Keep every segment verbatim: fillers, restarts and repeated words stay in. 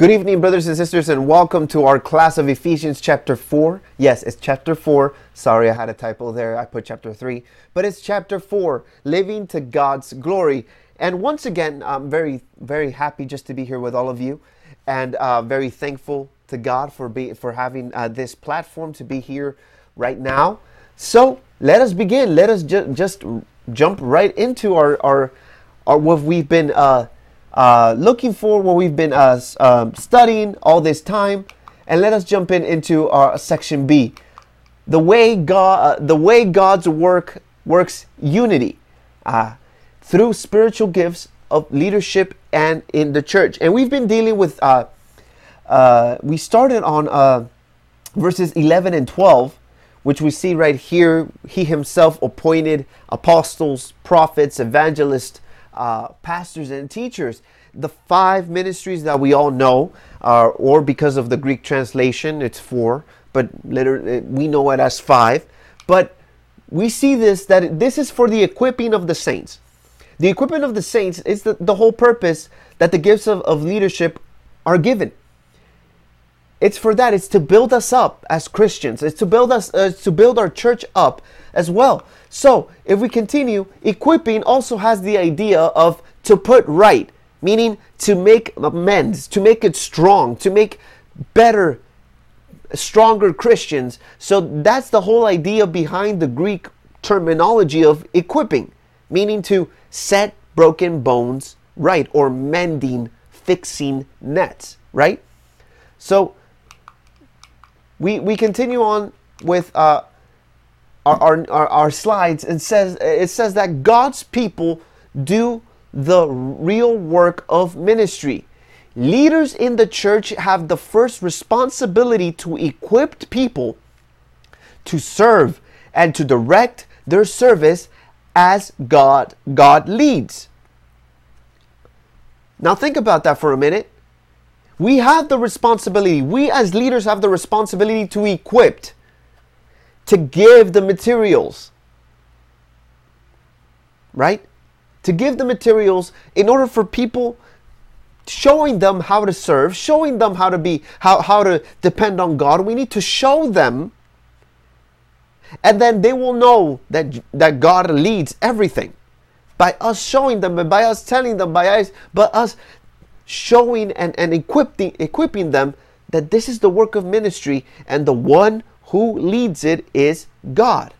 Good evening, brothers and sisters, and welcome to our class of Ephesians chapter four. Yes, it's chapter four. Sorry, I had a typo there. I put chapter three. But it's chapter four, Living to God's Glory. And once again, I'm very, very happy just to be here with all of you, and uh, very thankful to God for be, for having uh, this platform to be here right now. So let us begin. Let us ju- just jump right into our, our, our what we've been... Uh, Uh, looking for what we've been uh, um, studying all this time, and let us jump in into our section B, the way God, uh, the way God's work works unity uh, through spiritual gifts of leadership and in the church. And we've been dealing with uh, uh, we started on uh, verses eleven and twelve, which we see right here. He himself appointed apostles, prophets, evangelists, Uh, pastors and teachers, the five ministries that we all know, uh, or because of the Greek translation, it's four, but literally we know it as five. But we see this, that this is for the equipping of the saints. The equipping of the saints is the, the whole purpose that the gifts of, of leadership are given. It's for that. It's to build us up as Christians. It's to build us, uh, to build our church up as well. So if we continue, equipping also has the idea of to put right, meaning to make amends, to make it strong, to make better, stronger Christians. So that's the whole idea behind the Greek terminology of equipping, meaning to set broken bones right, or mending, fixing nets, right? So We we continue on with uh, our, our our slides, and says it says that God's people do the real work of ministry. Leaders in the church have the first responsibility to equip people to serve and to direct their service as God God leads. Now think about that for a minute. We have the responsibility, we as leaders have the responsibility to equip, to give the materials, right? To give the materials in order for people, showing them how to serve, showing them how to be, how, how to depend on God. We need to show them, and then they will know that, that God leads everything. By us showing them, and by us telling them, by us, by us showing and, and equipping, equipping them that this is the work of ministry, and the one who leads it is God,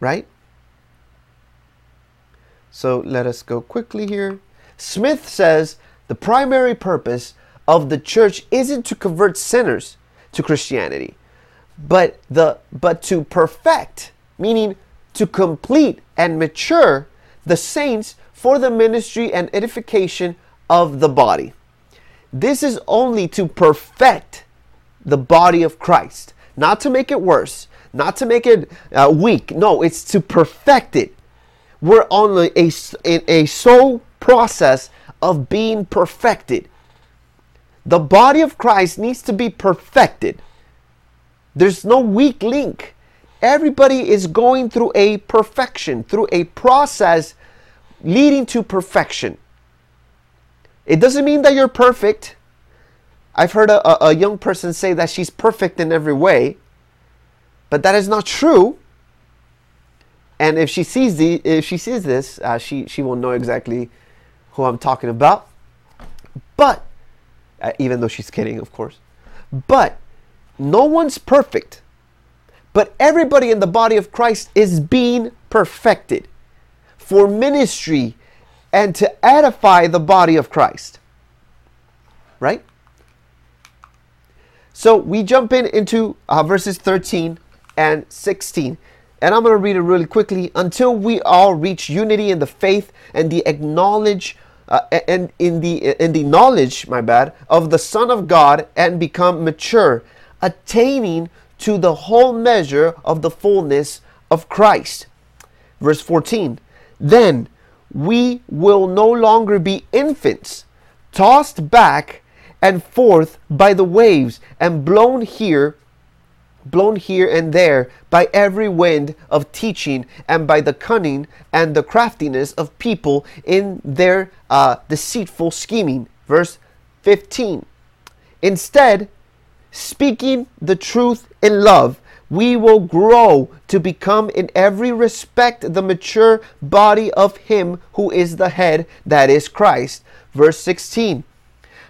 right? So let us go quickly here. Smith says the primary purpose of the church isn't to convert sinners to Christianity, but the but to perfect, meaning to complete and mature the saints for the ministry and edification of the body. This is only to perfect the body of Christ, not to make it worse, not to make it uh, weak. No, it's to perfect it. We're on a, in a soul process of being perfected. The body of Christ needs to be perfected. There's no weak link. Everybody is going through a perfection, through a process leading to perfection. It doesn't mean that you're perfect. I've heard a, a young person say that she's perfect in every way, but that is not true. And if she sees the, if she sees this, uh, she she will know exactly who I'm talking about. But uh, even though she's kidding, of course. But no one's perfect. But everybody in the body of Christ is being perfected for ministry and to edify the body of Christ, right? So we jump in into uh, verses thirteen and sixteen. And I'm going to read it really quickly. Until we all reach unity in the faith and the acknowledge uh, and in the in the knowledge, my bad, of the Son of God, and become mature, attaining to the whole measure of the fullness of Christ. Verse fourteen. Then we will no longer be infants, tossed back and forth by the waves, and blown here, blown here and there by every wind of teaching, and by the cunning and the craftiness of people in their uh, deceitful scheming. Verse fifteen. Instead, speaking the truth in love, we will grow to become in every respect the mature body of Him who is the head, that is Christ. Verse sixteen.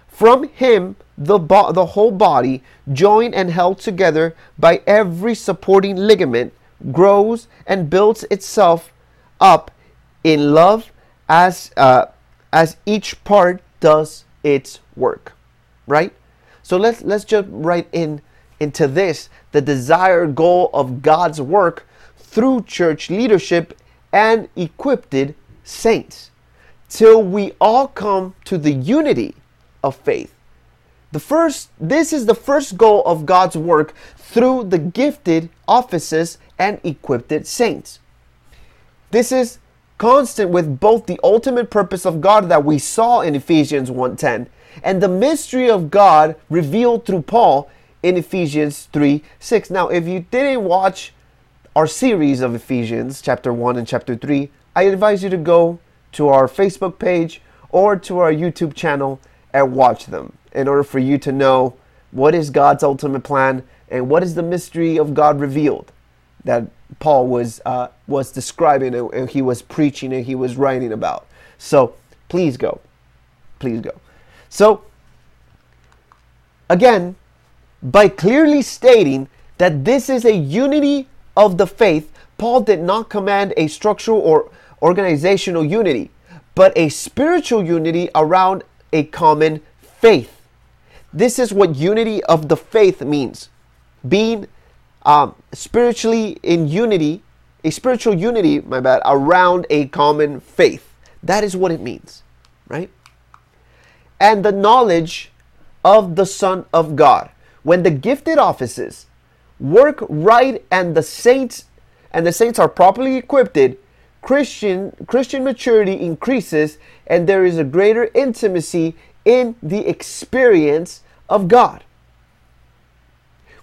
From Him, the, bo- the whole body, joined and held together by every supporting ligament, grows and builds itself up in love as uh, as each part does its work. Right? So let's let's jump right in into this, the desired goal of God's work through church leadership and equipped saints, till we all come to the unity of faith. The first, this is the first goal of God's work through the gifted offices and equipped saints. This is constant with both the ultimate purpose of God that we saw in Ephesians one ten and the mystery of God revealed through Paul in Ephesians three six. Now, if you didn't watch our series of Ephesians chapter one and chapter three, I advise you to go to our Facebook page or to our YouTube channel and watch them in order for you to know what is God's ultimate plan and what is the mystery of God revealed that Paul was uh, was describing and he was preaching and he was writing about. So please go. Please go. So again, by clearly stating that this is a unity of the faith, Paul did not command a structural or organizational unity, but a spiritual unity around a common faith. This is what unity of the faith means. Being um, spiritually in unity, a spiritual unity, my bad, around a common faith. That is what it means, right? And the knowledge of the Son of God. When the gifted offices work right and the saints and the saints are properly equipped, Christian Christian maturity increases and there is a greater intimacy in the experience of God.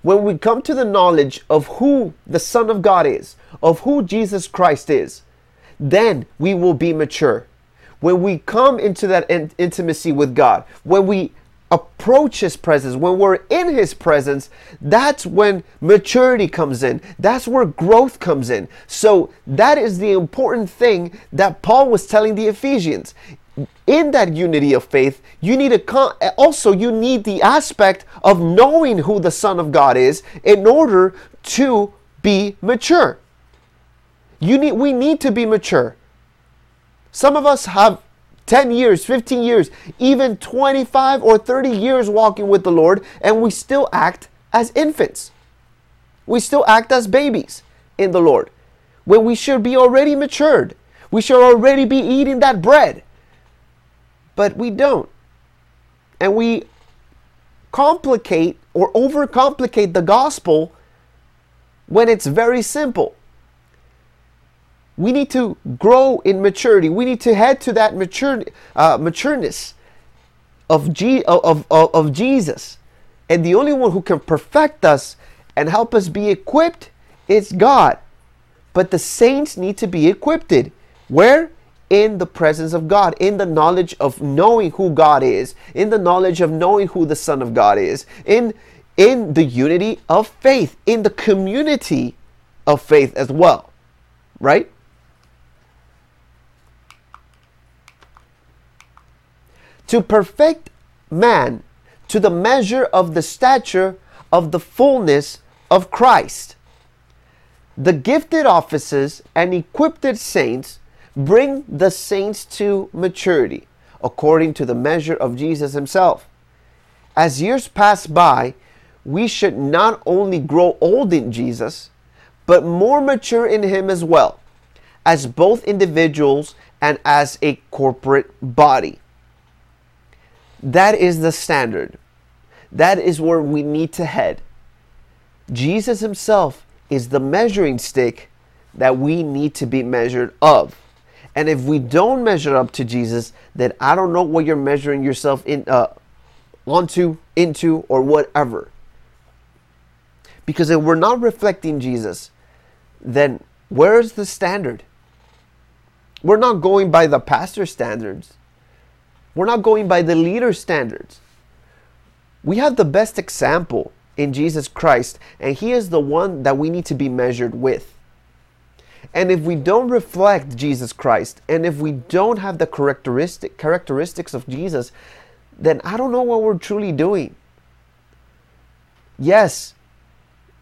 When we come to the knowledge of who the Son of God is, of who Jesus Christ is, then we will be mature. When we come into that in- intimacy with God, when we approach His presence, when we're in His presence, that's when maturity comes in. That's where growth comes in. So that is the important thing that Paul was telling the Ephesians. In that unity of faith, you need a con- also you need the aspect of knowing who the Son of God is in order to be mature. You need we need to be mature. Some of us have ten years, fifteen years, even twenty-five or thirty years walking with the Lord, and we still act as infants. We still act as babies in the Lord, when we should be already matured. We should already be eating that bread. But we don't. And we complicate or overcomplicate the gospel when it's very simple. We need to grow in maturity. We need to head to that mature, uh, matureness of, G, of, of, of Jesus. And the only one who can perfect us and help us be equipped is God. But the saints need to be equipped. Where? In the presence of God. In the knowledge of knowing who God is. In the knowledge of knowing who the Son of God is. In, in the unity of faith. In the community of faith as well. Right? To perfect man to the measure of the stature of the fullness of Christ. The gifted offices and equipped saints bring the saints to maturity according to the measure of Jesus Himself. As years pass by, we should not only grow old in Jesus, but more mature in Him as well, as both individuals and as a corporate body. That is the standard. That is where we need to head. Jesus Himself is the measuring stick that we need to be measured of. And if we don't measure up to Jesus, then I don't know what you're measuring yourself in, uh, onto, into, or whatever. Because if we're not reflecting Jesus, then where's the standard? We're not going by the pastor's standards. We're not going by the leader's standards. We have the best example in Jesus Christ, and He is the one that we need to be measured with. And if we don't reflect Jesus Christ, and if we don't have the characteristic characteristics of Jesus, then I don't know what we're truly doing. Yes,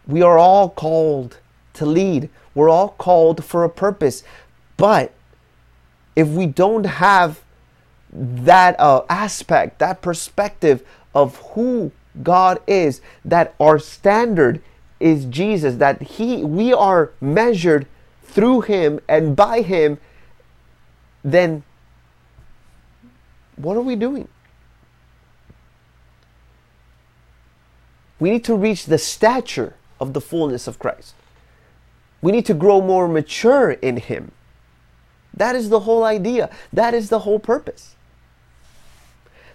we are all called to lead. We're all called for a purpose. But if we don't have that uh, aspect, that perspective of who God is, that our standard is Jesus, that He, we are measured through Him and by Him, then what are we doing? We need to reach the stature of the fullness of Christ. We need to grow more mature in Him. That is the whole idea. That is the whole purpose.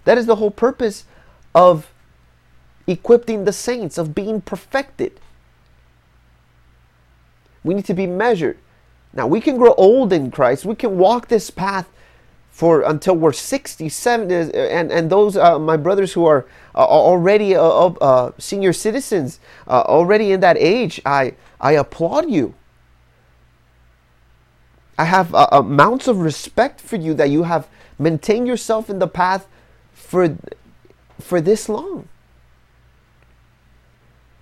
That is the whole purpose of equipping the saints, of being perfected. We need to be measured. Now, we can grow old in Christ. We can walk this path for until we're sixty, seventy, and and those uh, my brothers who are uh, already uh, uh, senior citizens, uh, already in that age, I I applaud you. I have uh, amounts of respect for you that you have maintained yourself in the path for for this long.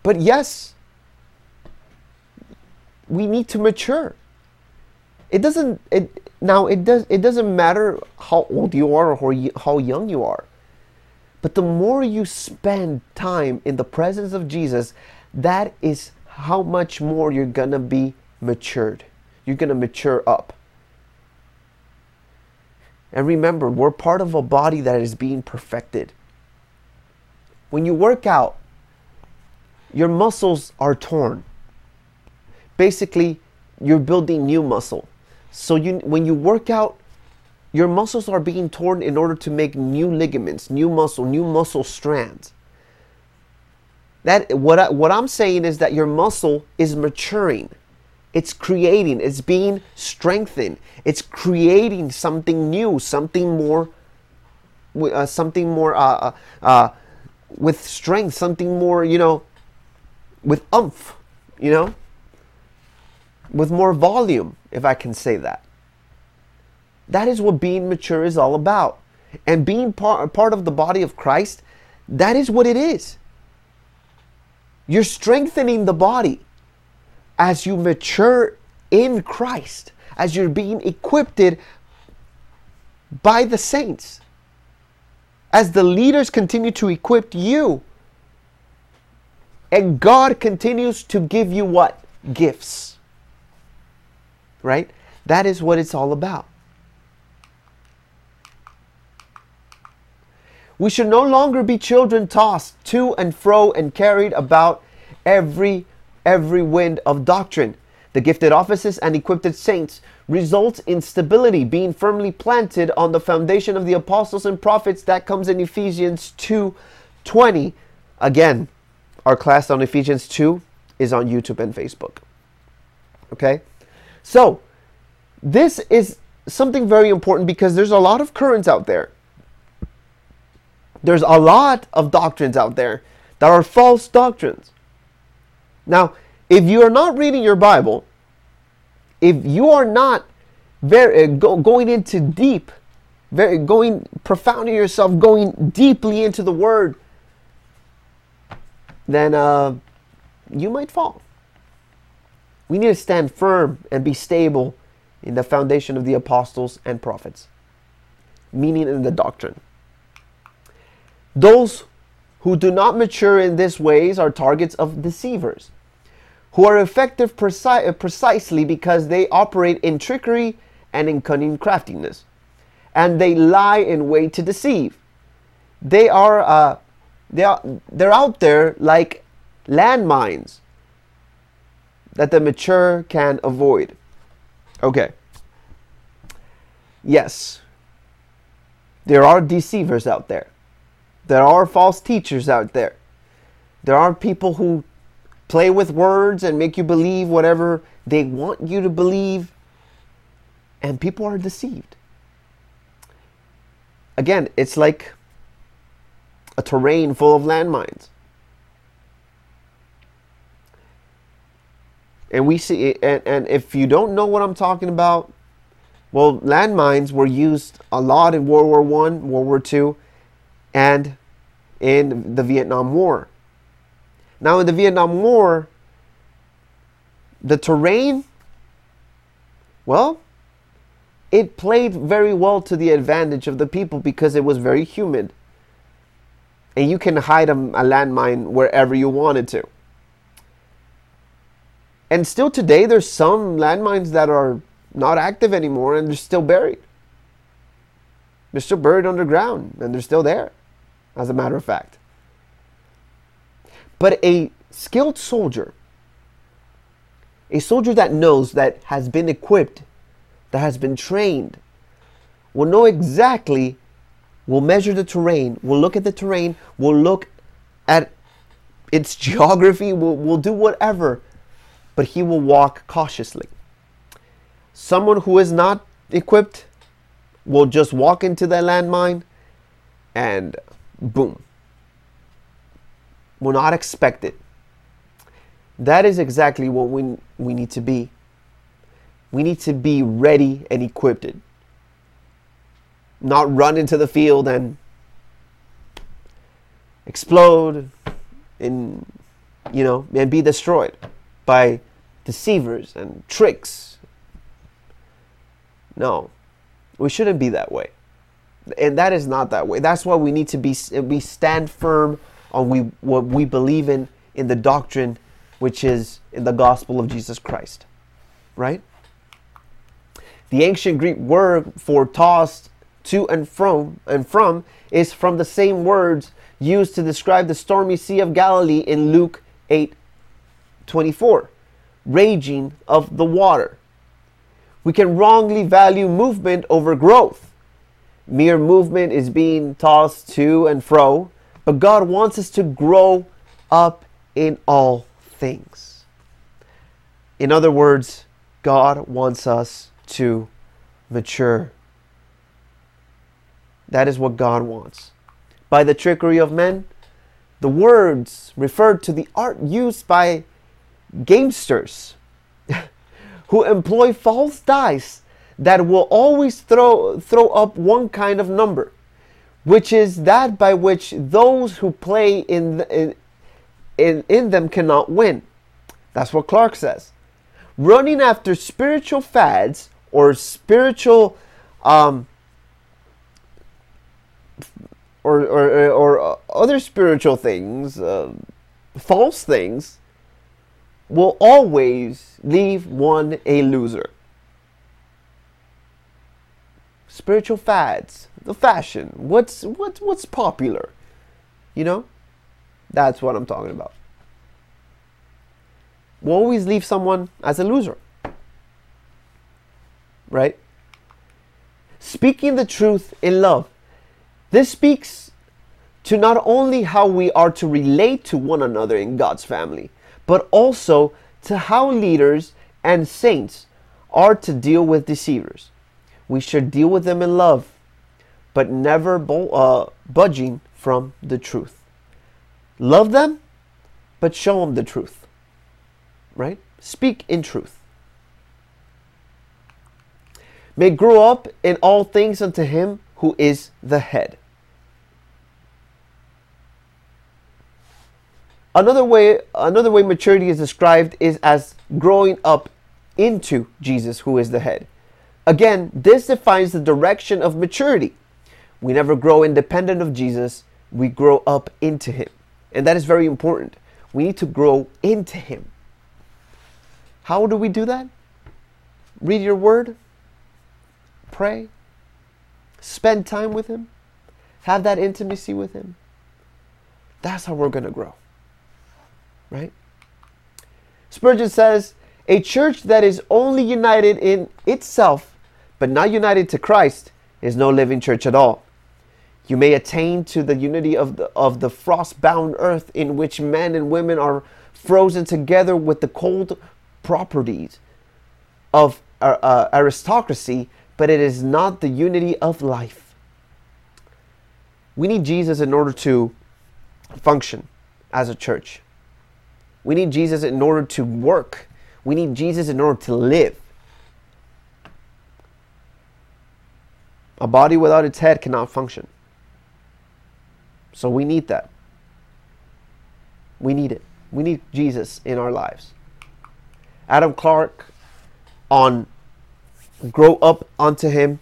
But yes, we need to mature. It doesn't it now it does it doesn't matter how old you are or how young you are. But the more you spend time in the presence of Jesus, that is how much more you're going to be matured. You're going to mature up. And remember, we're part of a body that is being perfected. When you work out, your muscles are torn. Basically, you're building new muscle. So you, when you work out, your muscles are being torn in order to make new ligaments, new muscle, new muscle strands. That what I, what I'm saying is that your muscle is maturing. It's creating, it's being strengthened. It's creating something new, something more, uh, something more uh, uh, with strength, something more, you know, with oomph, you know, with more volume, if I can say that. That is what being mature is all about. And being par- part of the body of Christ, that is what it is. You're strengthening the body. As you mature in Christ, as you're being equipped by the saints, as the leaders continue to equip you, and God continues to give you what? Gifts. Right? That is what it's all about. We should no longer be children tossed to and fro and carried about every Every wind of doctrine. The gifted offices and equipped saints results in stability, being firmly planted on the foundation of the apostles and prophets. That comes in Ephesians two twenty. Again, our class on Ephesians two is on YouTube and Facebook. Okay? So, this is something very important because there's a lot of currents out there. There's a lot of doctrines out there that are false doctrines. Now, if you are not reading your Bible, if you are not very, go, going into deep, very, going profound in yourself, going deeply into the Word, then uh, you might fall. We need to stand firm and be stable in the foundation of the apostles and prophets, meaning in the doctrine. Those who do not mature in these ways are targets of deceivers, who are effective preci- precisely because they operate in trickery and in cunning craftiness, and they lie in wait to deceive. They are, uh, they are, they're out there like landmines that the mature can avoid. Okay. Yes, there are deceivers out there. There are false teachers out there. There are people who play with words and make you believe whatever they want you to believe. And people are deceived. Again, it's like a terrain full of landmines. And we see, and, and if you don't know what I'm talking about, well, landmines were used a lot in World War One, World War Two, and in the Vietnam War. Now, in the Vietnam War, the terrain, well, it played very well to the advantage of the people because it was very humid. And you can hide a, a landmine wherever you wanted to. And still today, there's some landmines that are not active anymore and they're still buried. They're still buried underground and they're still there, as a matter of fact. But a skilled soldier, a soldier that knows, that has been equipped, that has been trained, will know exactly, will measure the terrain, will look at the terrain, will look at its geography, will, will do whatever, but he will walk cautiously. Someone who is not equipped will just walk into that landmine and boom. Will not expect it. That is exactly what we, we need to be. We need to be ready and equipped. Not run into the field and explode and, you know, and be destroyed by deceivers and tricks. No, we shouldn't be that way. And that is not that way. That's why we need to be, we stand firm on we what we believe in, in the doctrine, which is in the gospel of Jesus Christ, right? The ancient Greek word for tossed to and from and from is from the same words used to describe the stormy sea of Galilee in Luke eight twenty-four, raging of the water. We can wrongly value movement over growth. Mere movement is being tossed to and fro, but God wants us to grow up in all things. In other words, God wants us to mature. That is what God wants. By the trickery of men, the words referred to the art used by gamesters who employ false dice that will always throw throw up one kind of number, which is that by which those who play in, the, in, in, in them cannot win. That's what Clark says. Running after spiritual fads or spiritual um, or, or, or other spiritual things, uh, false things, will always leave one a loser. Spiritual fads, the fashion, what's what's what's popular, you know? That's what I'm talking about. We'll always leave someone as a loser, right? Speaking the truth in love. This speaks to not only how we are to relate to one another in God's family, but also to how leaders and saints are to deal with deceivers. We should deal with them in love, but never bo- uh, budging from the truth. Love them, but show them the truth. Right? Speak in truth. May grow up in all things unto him who is the head. Another way, another way maturity is described is as growing up into Jesus, who is the head. Again, this defines the direction of maturity. We never grow independent of Jesus. We grow up into him. And that is very important. We need to grow into him. How do we do that? Read your word. Pray. Spend time with him. Have that intimacy with him. That's how we're going to grow. Right? Spurgeon says, a church that is only united in itself, but not united to Christ, is no living church at all. You may attain to the unity of the, of the frost-bound earth in which men and women are frozen together with the cold properties of uh, uh, aristocracy, but it is not the unity of life. We need Jesus in order to function as a church. We need Jesus in order to work. We need Jesus in order to live. A body without its head cannot function. So we need that. We need it. We need Jesus in our lives. Adam Clark on Grow Up Unto Him.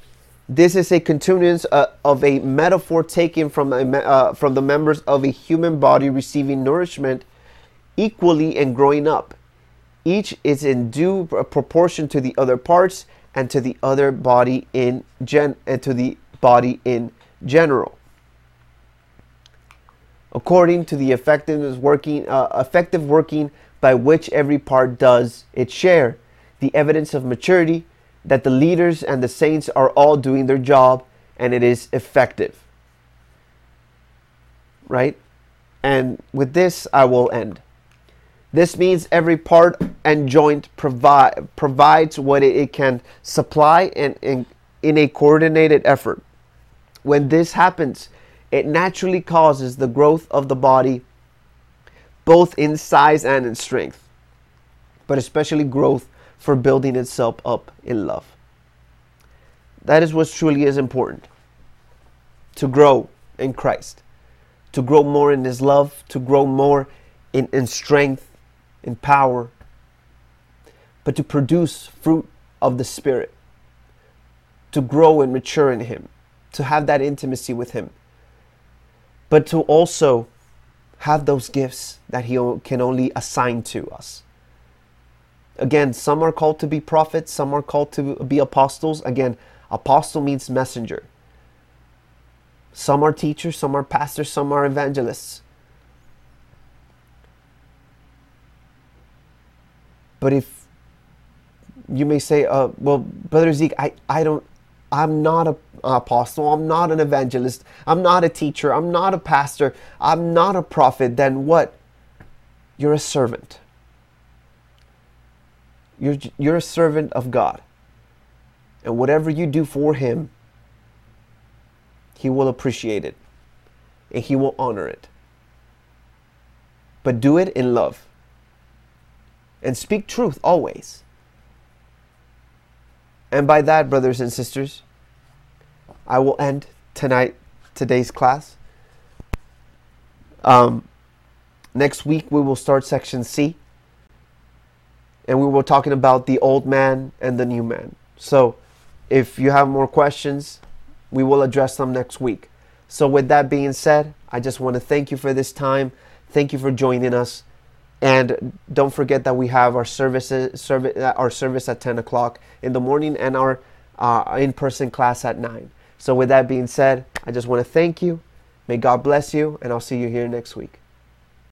This is a continuance uh, of a metaphor taken from, a, uh, from the members of a human body receiving nourishment equally and growing up. Each is in due proportion to the other parts and to the other body in gen and to the body in general, according to the effectiveness working, uh, effective working by which every part does its share. The evidence of maturity that the leaders and the saints are all doing their job and it is effective. Right? And with this, I will end. This means every part and joint provide, provides what it can supply and, and in a coordinated effort. When this happens, it naturally causes the growth of the body, both in size and in strength, but especially growth for building itself up in love. That is what truly is important. To grow in Christ, to grow more in His love, to grow more in, in strength, in power, but to produce fruit of the Spirit, to grow and mature in Him, to have that intimacy with Him, but to also have those gifts that He can only assign to us. Again, some are called to be prophets, some are called to be apostles. Again, apostle means messenger. Some are teachers, some are pastors, some are evangelists. But if you may say, uh, well, Brother Zeke, I, I don't, I'm not an apostle, I'm not an evangelist, I'm not a teacher, I'm not a pastor, I'm not a prophet, then what? You're a servant. You're, you're a servant of God. And whatever you do for Him, He will appreciate it and He will honor it. But do it in love. And speak truth always. And by that, brothers and sisters, I will end tonight, today's class. Um, next week, we will start section C. And we were talking about the old man and the new man. So if you have more questions, we will address them next week. So with that being said, I just want to thank you for this time. Thank you for joining us. And don't forget that we have our services, service, our service at ten o'clock in the morning and our uh, in-person class at nine. So with that being said, I just want to thank you. May God bless you, and I'll see you here next week.